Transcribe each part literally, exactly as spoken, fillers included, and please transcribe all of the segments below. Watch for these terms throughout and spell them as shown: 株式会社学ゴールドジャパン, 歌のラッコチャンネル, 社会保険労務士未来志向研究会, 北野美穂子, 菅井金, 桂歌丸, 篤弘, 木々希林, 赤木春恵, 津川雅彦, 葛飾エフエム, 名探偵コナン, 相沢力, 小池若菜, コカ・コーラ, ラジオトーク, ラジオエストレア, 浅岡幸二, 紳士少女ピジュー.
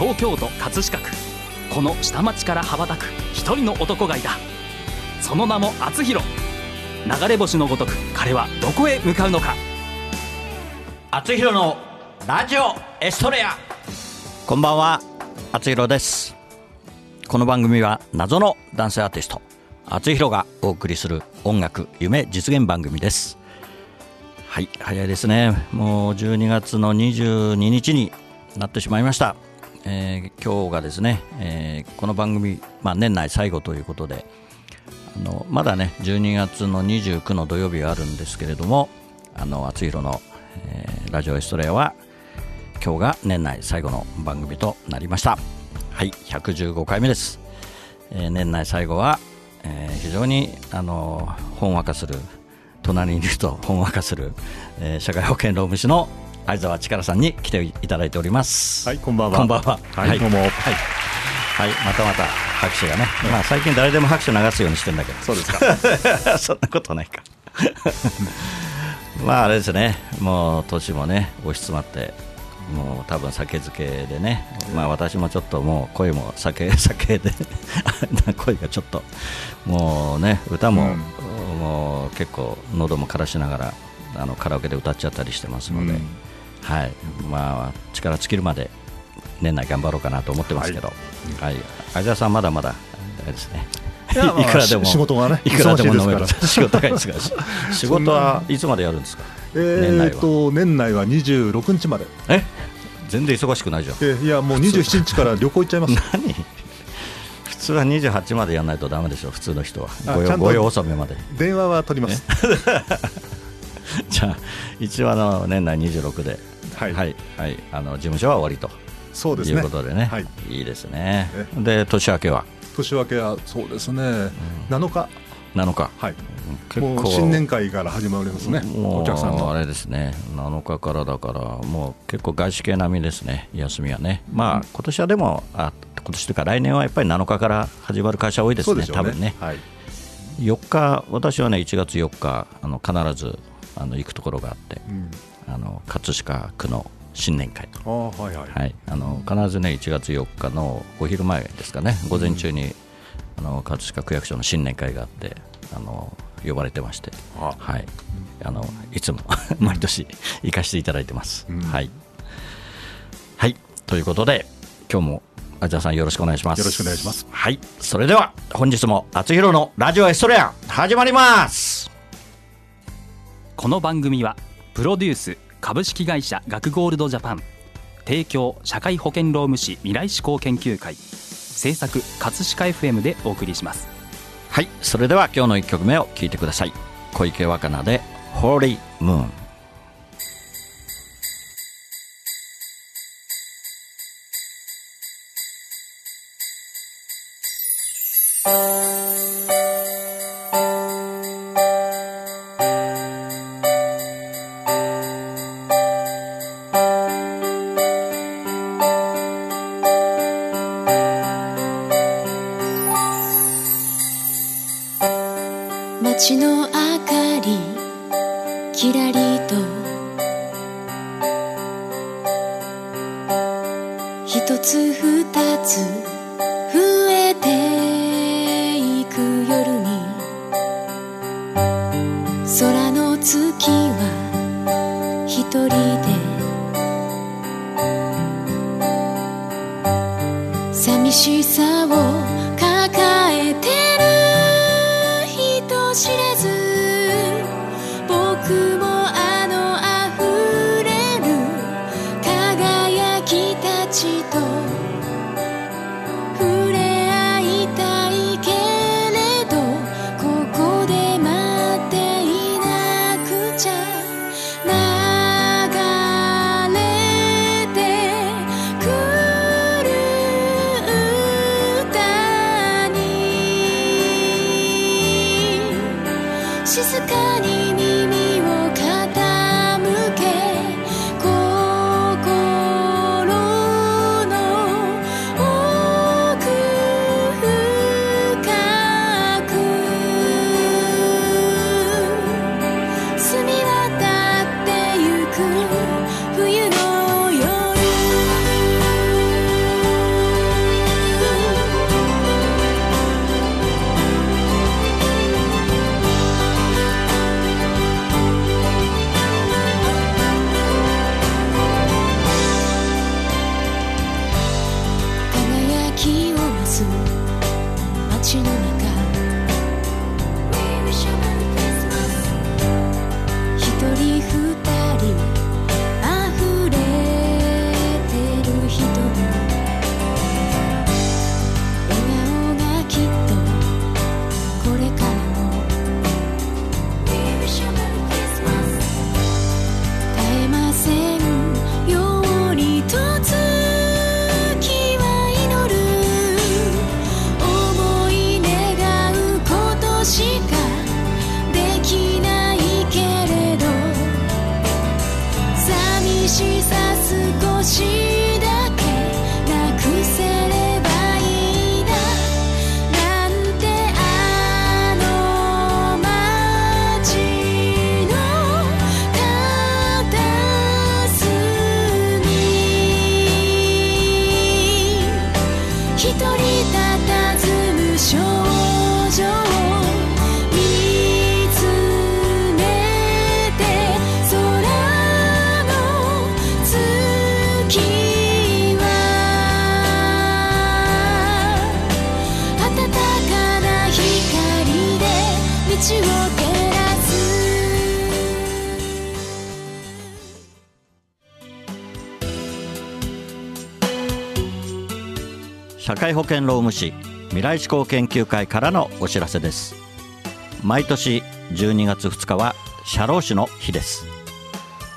東京都葛飾区、この下町から羽ばたく一人の男がいた。その名も篤弘。流れ星のごとく彼はどこへ向かうのか。篤弘のラジオエストレア。こんばんは、篤弘です。この番組は謎の男性アーティスト篤弘がお送りする音楽夢実現番組です。はい、早いですね。もうじゅうにがつのにじゅうににちになってしまいました。えー、今日がですね、えー、この番組、まあ、年内最後ということで、あのまだねじゅうにがつのにじゅうくの土曜日があるんですけれども、あの篤弘の、えー、ラジオエストレアは今日が年内最後の番組となりました。はい、ひゃくじゅうごかいめです。えー、年内最後は、えー、非常にあのほんわかする、隣にいるとほんわかする、えー、社会保険労務士の相沢力さんに来ていただいております。はい、こんばんは。こんばんは。はい、どうも。はい、はい、またまた拍手がね、うん、まあ、最近誰でも拍手流すようにしてるんだけど。そうですか。そんなことないか。まああれですね、もう年もね押し詰まって、もう多分酒漬けでね、まあ、私もちょっともう声も酒酒で声がちょっともうね、歌も、うん、もう結構喉もからしながらあのカラオケで歌っちゃったりしてますので、うん、はい、まあ、力尽きるまで年内頑張ろうかなと思ってますけど、はい、はい、相沢さんまだまだあれですね。いや、まあ、いくらでも仕事がね、いくらでも飲める。仕事がいつか仕事はいつまでやるんですか。えー、っと年内はにじゅうろくにちまで。え、全然忙しくないじゃん。えいや、もうにじゅうしちにちから旅行行っちゃいます。何、普通はにじゅうはちまでやらないとダメでしょ、普通の人は。ご用納めまで電話は取ります。じゃあ一応あの年内にじゅうろくで、はいはいはい、あの事務所は終わりと。そうですね、いうことでね、はい、いいですね。で年明けは年明けはそうですね、うん、なのかなのか、はい、結構もう新年会から始まりますね。お客さんのあれですね、なのかからだから、もう結構外資系並みですね、休みはね。まあ、うん、今年はでもあ今年というか来年はやっぱりなのかから始まる会社多いですね、多分ね、はい、よっか、私はねいちがつよっかあの必ずあの行くところがあって、うん、あの葛飾区の新年会、あ、はいはいはい、あの必ずねいちがつよっかのお昼前ですかね、午前中に、うん、あの葛飾区役所の新年会があって、あの呼ばれてまして、あ、はい、あのいつも毎年行かせていただいてます、うん、はい、はい、ということで今日も相沢さんよろしくお願いします。よろしくお願いします。はい、それでは本日も篤弘のラジオエストレア始まります。この番組はプロデュース株式会社学ゴールドジャパン、提供社会保険労務士未来志向研究会、制作葛飾 エフエム でお送りします。はい、それでは今日のいっきょくめを聴いてください。小池若菜でホーリームーン。街の明かりキラリと一つ二つ増えていく夜に、空の月は一人で寂しさを社会保険労務士未来志向研究会からのお知らせです。毎年じゅうにがつふつかは社労士の日です。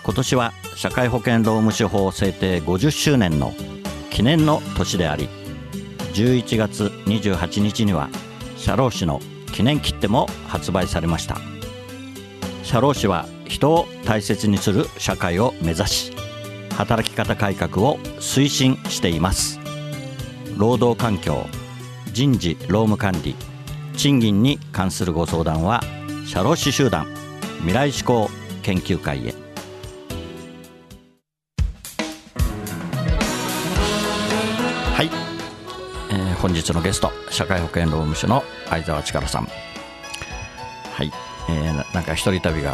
今年は社会保険労務士法制定ごじゅっしゅうねんの記念の年であり、じゅういちがつにじゅうはちにちには社労士の記念切手も発売されました。社労士は人を大切にする社会を目指し、働き方改革を推進しています。労働環境、人事労務管理、賃金に関するご相談は社労士集団未来志向研究会へ。はい、えー、本日のゲスト、社会保険労務士の相沢力さん。はい、えー、なんか一人旅が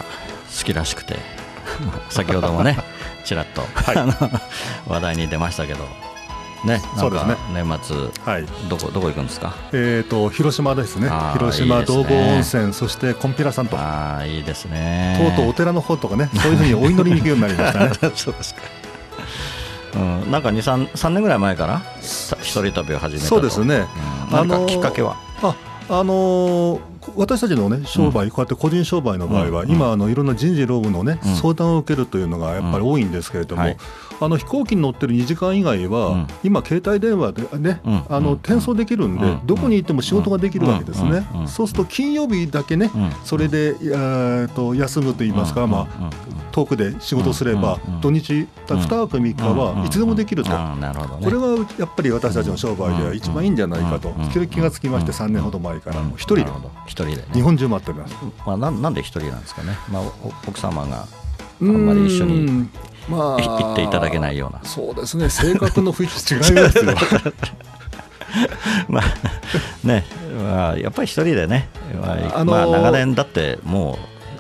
好きらしくて先ほどもねちらっと、はい、話題に出ましたけどね、なんか年末、ね、はい、どこどこ行くんですか？えーと、広島ですね。広島、道後温泉、そしてこんぴらさんと。あ、いいですね。とうとうお寺の方とかね、そういうふうにお祈りに行くようになりましたね。そうですか。うん、なんかにさんねんぐらい前から一人旅を始めたと。そうですね。うん、なんかきっかけは。ああのー、私たちの、ね、商売、うん、こうやって個人商売の場合は、うん、今あのいろんな人事労務の、ね、うん、相談を受けるというのがやっぱり多いんですけれども、うん、はい、あの飛行機に乗ってるにじかん以外は、うん、今携帯電話で、ね、うん、あの転送できるんで、うん、どこにいても仕事ができるわけですね、うんうん、そうすると金曜日だけね、うん、それで、えー、と休むといいますか、まあ、遠くで仕事すれば、うん、土日にはくみっかはいつでもできると、うんうん、なるほどね、これはやっぱり私たちの商売では一番いいんじゃないかと、うん、気がつきまして、さんねんほど前からもう一人で一人で、ね、日本中回っております。まあ、な, なんで一人なんですかね。まあ、奥様があんまり一緒に、まあ、行っていただけないような。そうですね。性格の雰囲気違いますよ。まあね、まあ、やっぱり一人でね、まああのー、まあ、長年だってもう。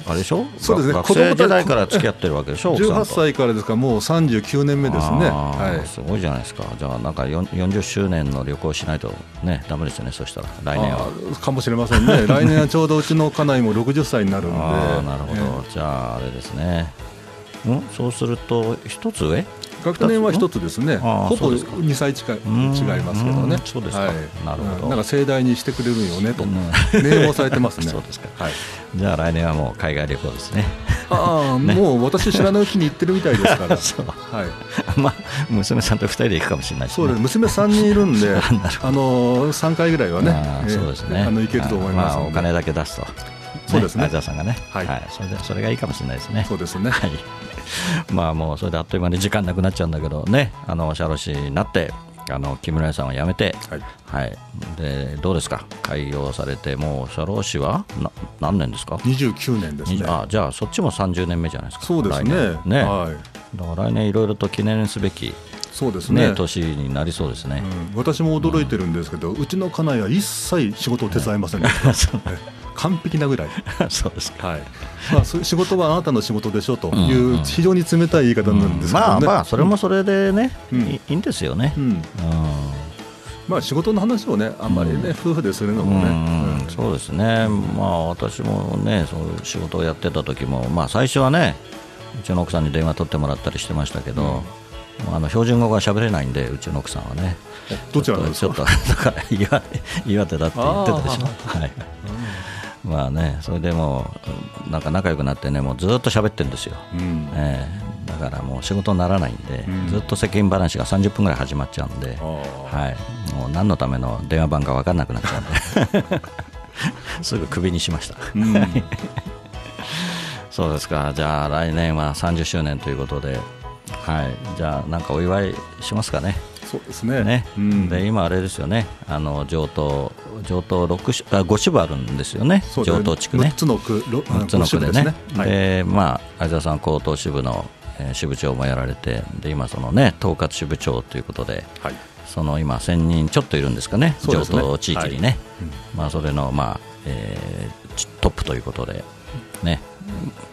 あれでしょ？そうですね、学生時代から付き合ってるわけでしょ。じゅうはっさいからですから、もうさんじゅうきゅうねんめですね。はい、すごいじゃないですか。じゃあなんかよんじゅっしゅうねんの旅行しないとね、ダメですよね。そしたら来年はかもしれませんね。来年はちょうどうちの家内もろくじゅっさいになるんで。あ、なるほど、えー、じゃああれですね、うん、そうすると一つ上、学年は一つですね。ほぼにさい近い違いますけどね。そうですか、はい、なるほど。なんか盛大にしてくれるよねと名簿されてますね。そうですか、はい、じゃあ来年はもう海外旅行ですね。ああ、ね、もう私知らないうちに行ってるみたいですから。そう、はい、まあ、娘さんとふたりで行くかもしれないし、ね、そうです。娘さんにいるんであのさんかいぐらいはね、あ、そうですね、えー、あの行けると思いますので、まあ、お金だけ出すと、そうですね、相沢さんがね、はいはい、それで、それがいいかもしれないですね。そうですね、はい。まあ、もうそれであっという間に時間なくなっちゃうんだけどね、あの社労士になってあの木村屋さんを辞めて、はいはい、でどうですか、開業されてもう社労士はな何年ですか？にじゅうきゅうねんですね。あ、じゃあそっちもさんじゅうねんめじゃないですか。そうですね、来年ね、はい、だから来年いろいろと記念すべき、そうですね、ね、年になりそうですね、うん、私も驚いてるんですけど、うん、うちの家内は一切仕事を手伝いませんでした、ね。完璧なぐらい。そうですか、はい、まあ、仕事はあなたの仕事でしょという非常に冷たい言い方なんですけどね、うん、まあまあそれもそれでね、うん、いいんですよね、うんうん、まあ、仕事の話をねあんまりね、うん、夫婦でするのもね、うんうん、そうですね、まあ、私もねそういう仕事をやってた時も、まあ、最初はねうちの奥さんに電話取ってもらったりしてましたけど、うん、あの標準語が喋れないんでうちの奥さんはね、どちらなんですか？ちょっとだから岩、岩手だって言ってたでしょ。はい、まあね、それでもなんか仲良くなってね、もうずっと喋ってるんですよ、うん、えー、だからもう仕事にならないんで、うん、ずっと世間話がさんじゅっぷんぐらい始まっちゃうんで、はい、もう何のための電話番か分からなくなっちゃうんですぐクビにしました、うん、そうですか。じゃあ来年はさんじゅっしゅうねんということで、はい、じゃあなんかお祝いしますかね。そうですね、ね、うん、で今あれですよね、あの上東上東ごしぶあるんですよね。上東地区ね、むっつの区、むっつの区でね、はい、でまあ、相沢さん江東支部の、えー、支部長もやられて、で今そのね統括支部長ということで、はい、その今せんにんちょっといるんですかね、そうですね、上東地域にね、はい、まあ、それの、まあ、えー、トップということでね、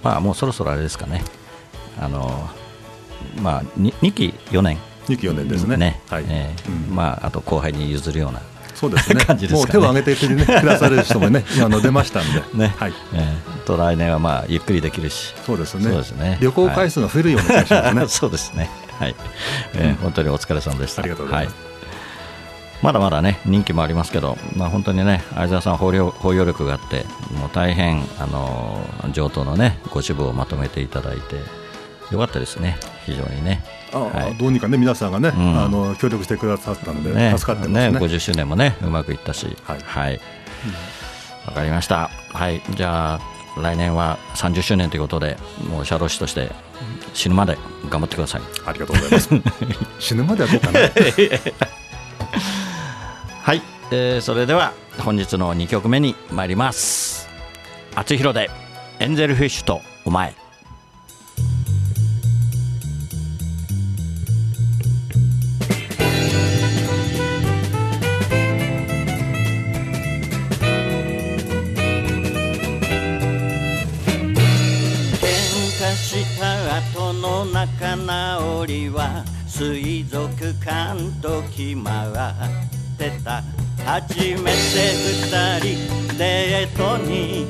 まあ、もうそろそろあれですかね、あの、まあ、にきよねんにきよねんですね。あと後輩に譲るようなそうですね感じですかね。もう手を挙げてくださる人もね今の出ましたんでね、はい、えー、と来年はまあゆっくりできるし、そうですね、そうですね、旅行回数が増えるような気がしますね、はい、そうですね、はい、えーうん、本当にお疲れ様でした。ありがとうございます、はい。まだまだね人気もありますけど、まあ、本当にね相澤さん包容、包容力があってもう大変あの上等のねご支部をまとめていただいてよかったですね、非常にね。あ、はい、どうにかね皆さんがね、うん、あの協力してくださったので、ね、助かってますね。ね、ごじゅっしゅうねんもねうまくいったし、はい、はい、うん、わかりました。はい、じゃあ来年はさんじゅっしゅうねんということで、もう社労士として死ぬまで頑張ってください。ありがとうございます。死ぬまではどうかな。はい、えー、それでは本日のにきょくめに参ります。あつひろでエンゼルフィッシュとお前。喧嘩した後の仲直りは水族館と決まら初めて二人デートに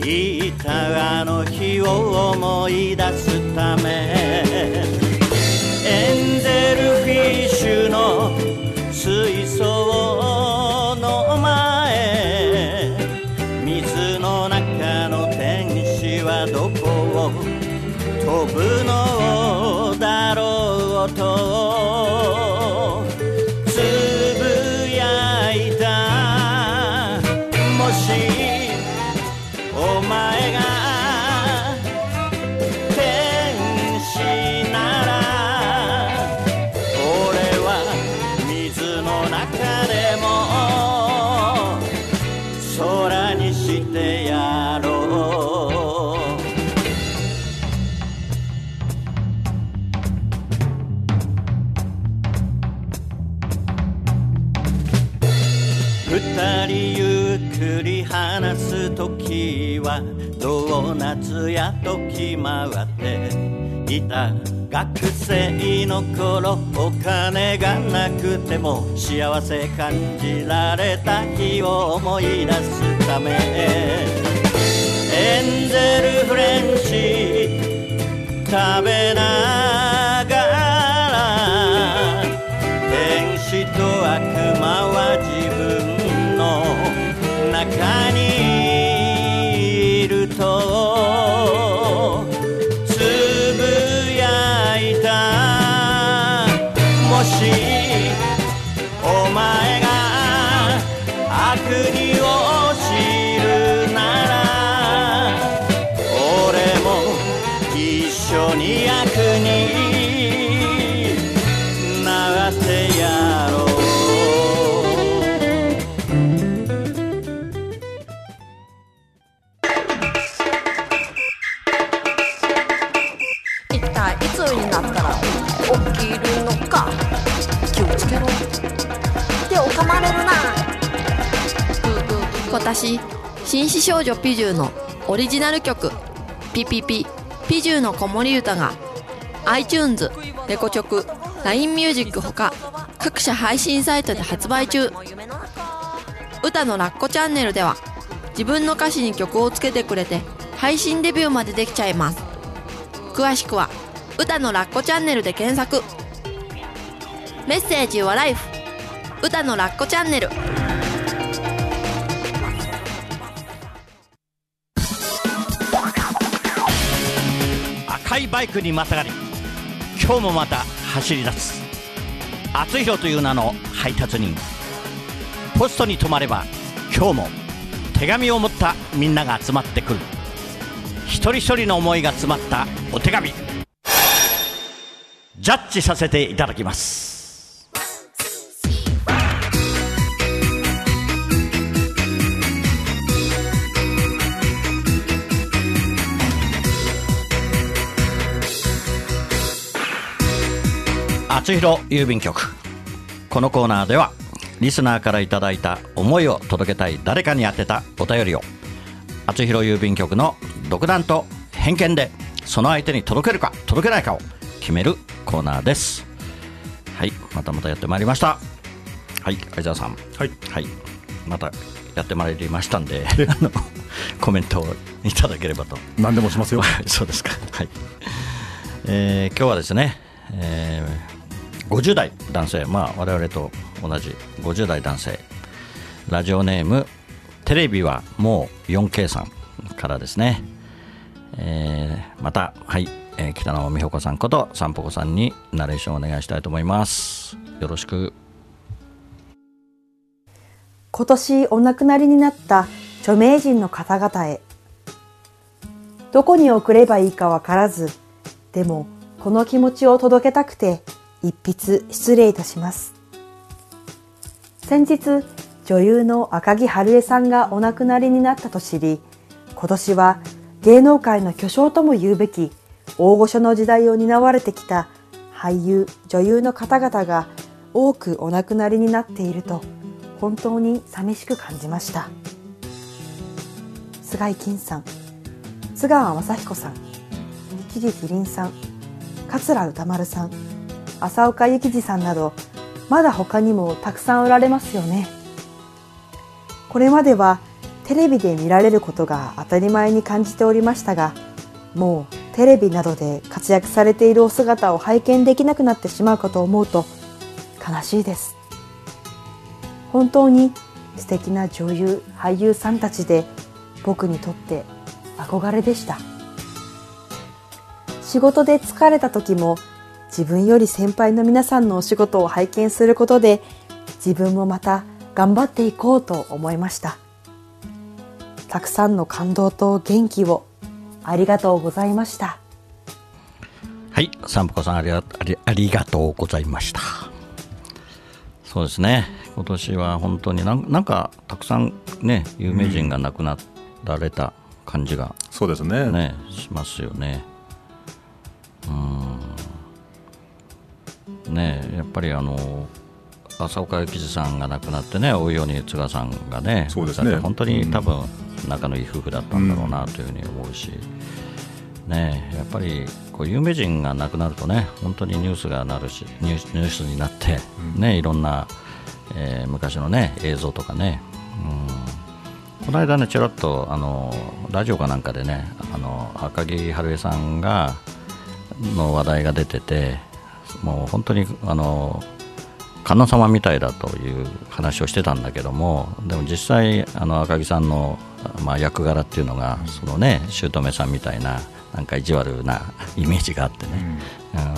行ったあの日を思い出すためエンゼルフィッシュの水槽の前水の中の天使はどこを飛ぶのだろうとドーナツ屋とき回っていた学生の頃お金がなくても幸せ感じられた日を思い出すためエンゼルフレンチ食べながら天使と悪魔は自分の中に私、紳士少女ピジューのオリジナル曲ピピピピジューの子守唄が iTunes、レコチョク、ライン ミュージックほか各社配信サイトで発売中。歌のラッコチャンネルでは自分の歌詞に曲をつけてくれて配信デビューまでできちゃいます。詳しくは歌のラッコチャンネルで検索。メッセージはライフ歌のラッコチャンネル。バイクにまたがり今日もまた走り出すあつひろという名の配達人。ポストに泊まれば今日も手紙を持ったみんなが集まってくる。一人一人の思いが詰まったお手紙ジャッジさせていただきます。あつひろ郵便局。このコーナーではリスナーからいただいた思いを届けたい誰かに宛てたお便りをあつひろ郵便局の独断と偏見でその相手に届けるか届けないかを決めるコーナーです。はい、またまたやってまいりました。はい、相澤さん、はい、はい、またやってまいりましたんであのコメントをいただければと。何でもしますよそうですか、はい。えー、今日はですね、えー、ごじゅう代男性、まあ、我々と同じごじゅう代男性、ラジオネームテレビはもう よんケー さんからですね、えー、また、はい、えー、北野美穂子さんことさんぽこさんにナレーションをお願いしたいと思います。よろしく。今年お亡くなりになった著名人の方々へ。どこに送ればいいかわからず、でもこの気持ちを届けたくて一筆失礼いたします。先日、女優の赤木春恵さんがお亡くなりになったと知り、今年は芸能界の巨匠とも言うべき大御所の時代を担われてきた俳優・女優の方々が多くお亡くなりになっていると本当に寂しく感じました。菅井金さん、津川雅彦さん、木々希林さん、桂歌丸さん、浅岡幸二さんなど、まだ他にもたくさんおられますよね。これまではテレビで見られることが当たり前に感じておりましたが、もうテレビなどで活躍されているお姿を拝見できなくなってしまうかと思うと悲しいです。本当に素敵な女優俳優さんたちで、僕にとって憧れでした。仕事で疲れた時も、自分より先輩の皆さんのお仕事を拝見することで、自分もまた頑張っていこうと思いました。たくさんの感動と元気をありがとうございました。はい、さんぽこさん、あ り, あ, りありがとうございました。そうですね、今年は本当にな ん, なんかたくさんね、有名人が亡くなられた感じが、ね、うん、そうです ね, ねしますよね。うんね、やっぱりあの浅岡幸二さんが亡くなってね、追うように津川さんが ね, そうですね、本当に多分仲のいい夫婦だったんだろうなというふうに思うし、うん、ね、やっぱりこう有名人が亡くなるとね、本当にニュースがなるし、ニュース、ニュースになって、ね、いろんな、えー、昔の、ね、映像とかね、うん、この間ね、ちらっとあのラジオかなんかでね、あの赤木春恵さんがの話題が出てて、もう本当にあの神奈様みたいだという話をしてたんだけども、でも実際あの赤木さんの、まあ、役柄っていうのが、そのね、姑さんみたいな、なんか意地悪なイメージがあってね、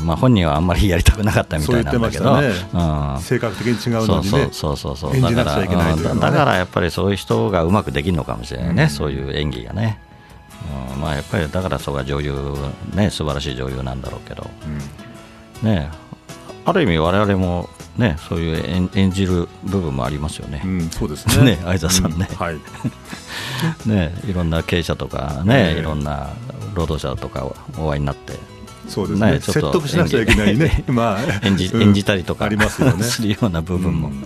うん、まあ、本人はあんまりやりたくなかったみたいなんだけど、ね、うん、性格的に違うのにね、そうそうそうそう、演じなくちゃいけないというのはね、だから、だからやっぱりそういう人がうまくできるのかもしれないね、うん、そういう演技がね、うん、まあやっぱりだからそれが女優ね、素晴らしい女優なんだろうけど、うん、ね、ある意味我々もね、そういう演じる部分もありますよね。うん、そうですね。ね、相澤さんね。うん、はい。ね、いろんな経営者とかね、えー、いろんな労働者とかお会いになって、そうですね。ね、ちょっと説得しなきゃいけないね。まあ演じ、演じたりとか、うん、ありますよね、するような部分も、うん、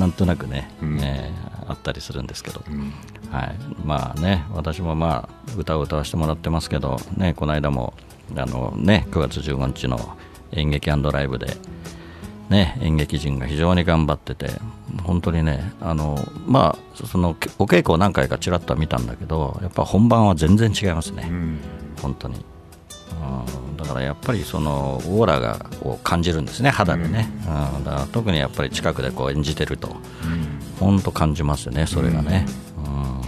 なんとなくね、うん、ね、あったりするんですけど、うん、はい。まあね、私もまあ歌を歌わせてもらってますけど、ね、この間もあのね、くがつじゅうごにちの演劇&ライブで。ね、演劇人が非常に頑張ってて、本当にね、あの、まあ、そのお稽古を何回かちらっと見たんだけど、やっぱ本番は全然違いますね、うん、本当に、うん、だからやっぱりそのオーラがを感じるんですね、肌でね、うんうん、だから特にやっぱり近くでこう演じてると、うん、本当感じますよね、それがね、うんうん、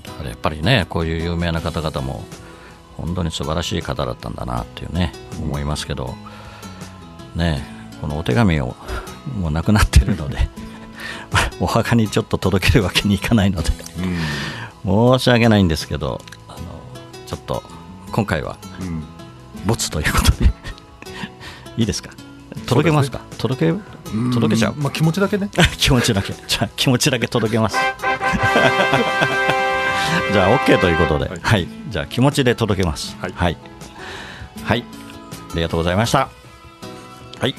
だからやっぱりね、こういう有名な方々も本当に素晴らしい方だったんだなっていうね、思いますけどね、このお手紙をもうなくなっているのでお墓にちょっと届けるわけにいかないので、うん、申し訳ないんですけど、あのちょっと今回は没ということでいいですか、届けますか、す、ね、届け届けちゃう、まあ、気持ちだけね気持ちだけ、じゃあ気持ちだけ届けますじゃあ OK ということで、はいはい、じゃあ気持ちで届けます、はいはいはい、ありがとうございました。はい、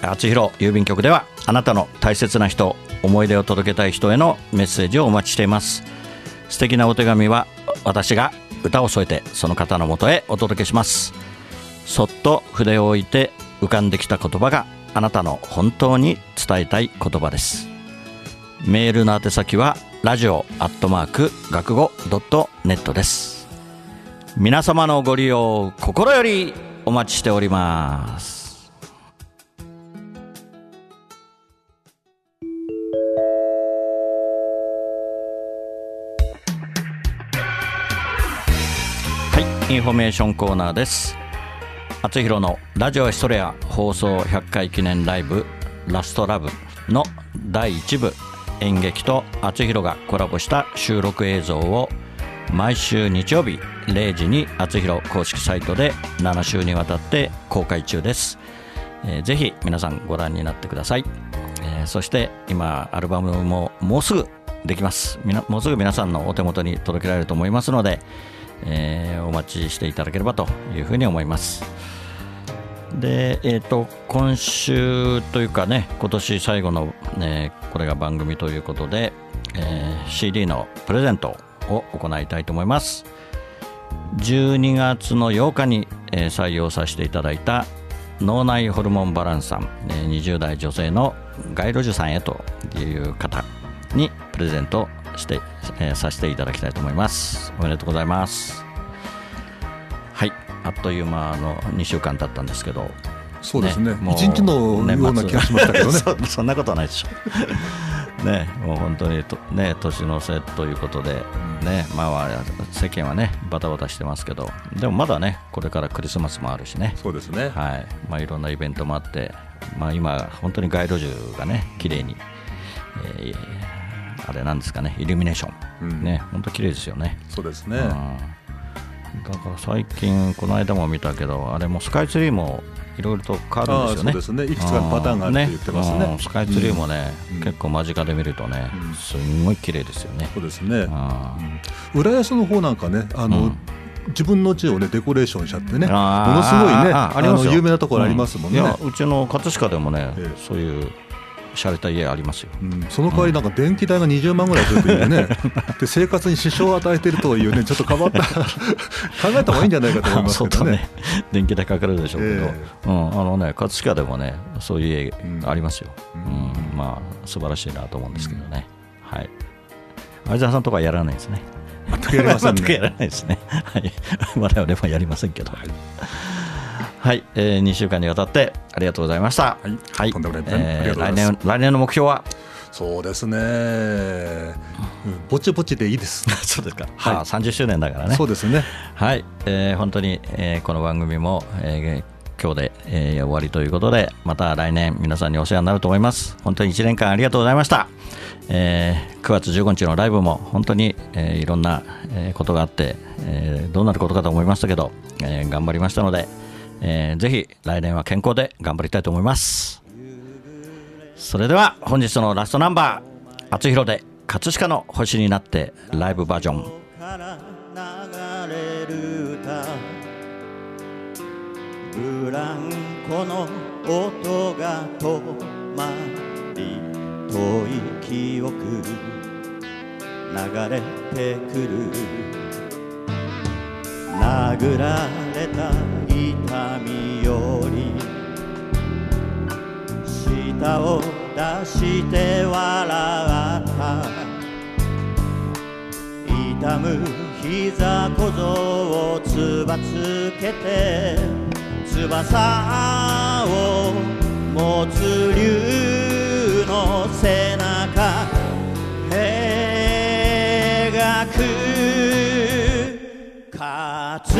あつひろ郵便局では、あなたの大切な人、思い出を届けたい人へのメッセージをお待ちしています。素敵なお手紙は私が歌を添えてその方のもとへお届けします。そっと筆を置いて浮かんできた言葉があなたの本当に伝えたい言葉です。メールの宛先はラジオアットマーク学語ドットネットです。皆様のご利用心よりお待ちしております。インフォメーションコーナーです。あつひろのラジオヒストレア放送ひゃっかい記念ライブラストラブのだいいち部、演劇とあつひろがコラボした収録映像を毎週日曜日れいじにあつひろ公式サイトでなな週にわたって公開中です。えー、ぜひ皆さんご覧になってください。えー、そして今アルバムももうすぐできます。みなもうすぐ皆さんのお手元に届けられると思いますので、えー、お待ちしていただければというふうに思います。で、えーと、今週というかね、今年最後の、えー、これが番組ということで、えー、シーディー のプレゼントを行いたいと思います。じゅうにがつのようかに、えー、採用させていただいた脳内ホルモンバランスさん、えー、にじゅう代女性の街路樹さんへという方にプレゼントして、えー、させていただきたいと思います。おめでとうございます。はい、あっという間のにしゅうかん経ったんですけど、そうですね、もういちにちのような気がしましたけどねそ, そんなことはないでしょね、もう本当にと、ね、年の瀬ということで、ね、まあ、世間はねバタバタしてますけど、でもまだねこれからクリスマスもあるしね、そうですね、はい、まあ、いろんなイベントもあって、まあ、今本当に街路樹がね綺麗に、えーあれなんですかね、イルミネーション、うん、ね、本当綺麗ですよね。そうですね、うん、だから最近この間も見たけど、あれもスカイツリーもいろいろと変わるんですよね。あ、そうですね、いくつかのパターンがあるって言ってますね、うん、スカイツリーもね、うん、結構間近で見るとね、うん、すごい綺麗ですよね。そうですね、うん、浦安の方なんかね、あの、うん、自分の家を、ね、デコレーションしちゃってね、ものすごいね、ああ、あの有名なところありますもんね、うん、いやうちの葛飾でもね、えー、そういう洒落た家ありますよ、うん、その代わりなんか電気代がにじゅうまんぐらいするというねで生活に支障を与えているというね、ちょっと変わった考えた方がいいんじゃないかと思いますけど ね, ね電気代かかるでしょうけど、えーうん、あのね、葛飾でもねそういう家ありますよ、うんうんうん、まあ素晴らしいなと思うんですけどね、うん、はい、相沢さんとかやらないですね、全くやりませんね全くやらないですね、はい、我々はやりませんけど、はいはい、えー、にしゅうかんにわたってありがとうございました。はい、とんでもない、えー、来年、来年の目標はそうですね、うん、ぼちぼちでいいですそうですか、はい、ああさんじゅっしゅうねんだからね、そうですね、はい、えー、本当に、えー、この番組も、えー、今日で、えー、終わりということで、また来年皆さんにお世話になると思います。本当にいちねんかんありがとうございました。えー、くがつじゅうごにちのライブも本当に、えー、いろんなことがあって、えー、どうなることかと思いましたけど、えー、頑張りましたので、えー、ぜひ来年は健康で頑張りたいと思います。それでは本日のラストナンバー、あつひろで葛飾の星になってライブバージョン。ブランコの音が止まり、遠い記憶流れてくる、殴られた痛みより舌を出して笑った痛む膝小僧をつばつけて翼を持つ竜の背中描く、葛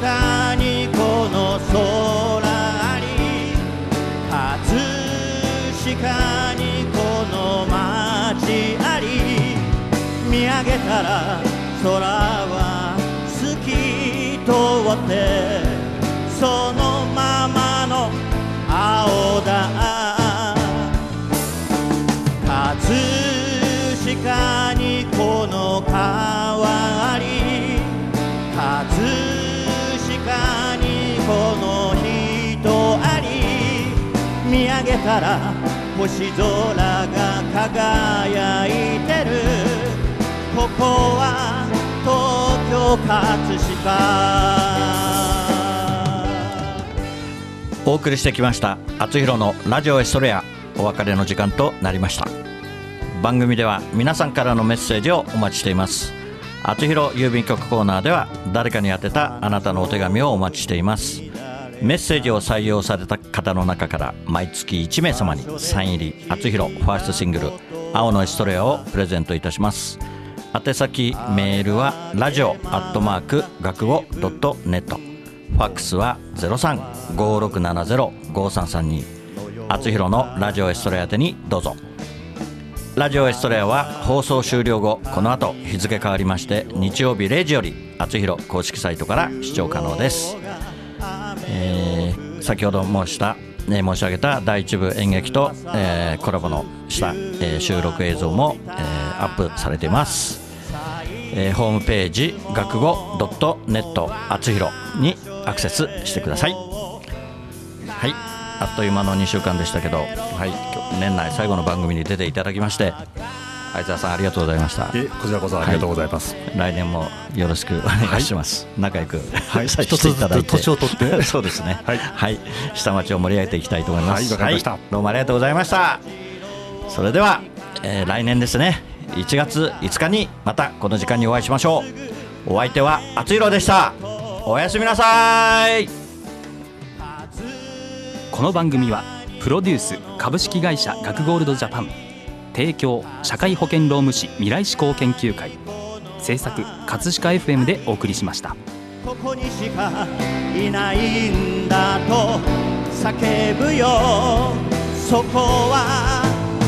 飾にこの空あり、葛飾にこの街あり、見上げたら空は透き通ってそのままの青だ、葛飾にこの川あり、見上げたら星空が輝いてる、ここは東京葛飾。お送りしてきましたあつひろのラジオエストレア、お別れの時間となりました。番組では皆さんからのメッセージをお待ちしています。あつひろ郵便局コーナーでは誰かに宛てたあなたのお手紙をお待ちしています。メッセージを採用された方の中から毎月いち名様にサイン入りあつひろファーストシングル青のエストレアをプレゼントいたします。宛先メールはラジオアットマーク学語ドットネット、ファックスは ゼロさん ごろくななゼロ ごさんさんに、 あつひろのラジオエストレア宛てにどうぞ。ラジオエストレアは放送終了後この後日付変わりまして日曜日れいじよりあつひろ公式サイトから視聴可能です。えー、先ほど申した、ね、申し上げただいいち部演劇と、えー、コラボのした、えー、収録映像も、えー、アップされています。えー、ホームページ学語 .net あつひろにアクセスしてください。はい、あっという間のにしゅうかんでしたけど、はい、年内最後の番組に出ていただきまして相澤さんありがとうございました。え、こちらこそありがとうございます。はい、来年もよろしくお願いします。はい、仲良く、はい、していただいて、年を取って、そうですね。はい、はい、下町を盛り上げていきたいと思います。はい、わかりました、はい。どうもありがとうございました。それでは、えー、来年ですね、いちがついつかにまたこの時間にお会いしましょう。お相手はあつひろでした。おやすみなさい。この番組はプロデュース株式会社学ゴールドジャパン。提供社会保険労務士未来志向研究会、制作葛飾 エフエム でお送りしました。ここにしかいないんだと叫ぶよ、そこは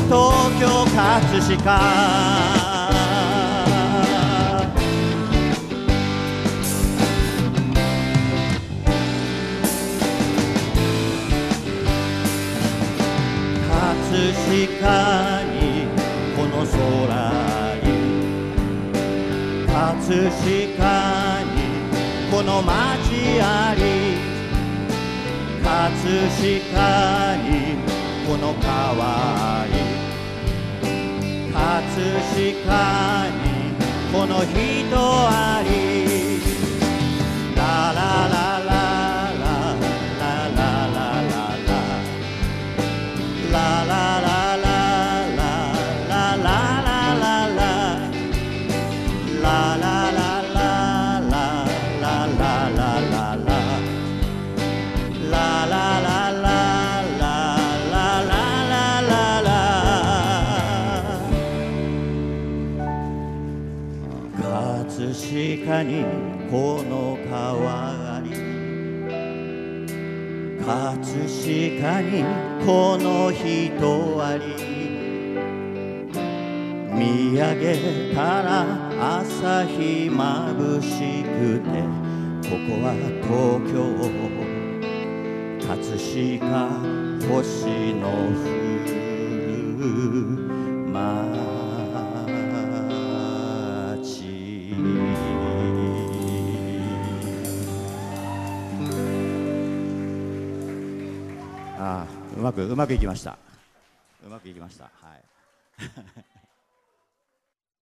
東京葛飾。葛飾に空に葛飾にこの街あり、葛飾にこの川あり、葛飾にこの人あり。ララララララララララララララ葛飾にこの川あり、葛飾にこの人あり。見上げたら朝日まぶしくて、ここは東京葛飾星の降る街。うまくうまくいきました。うまくいきました。はい。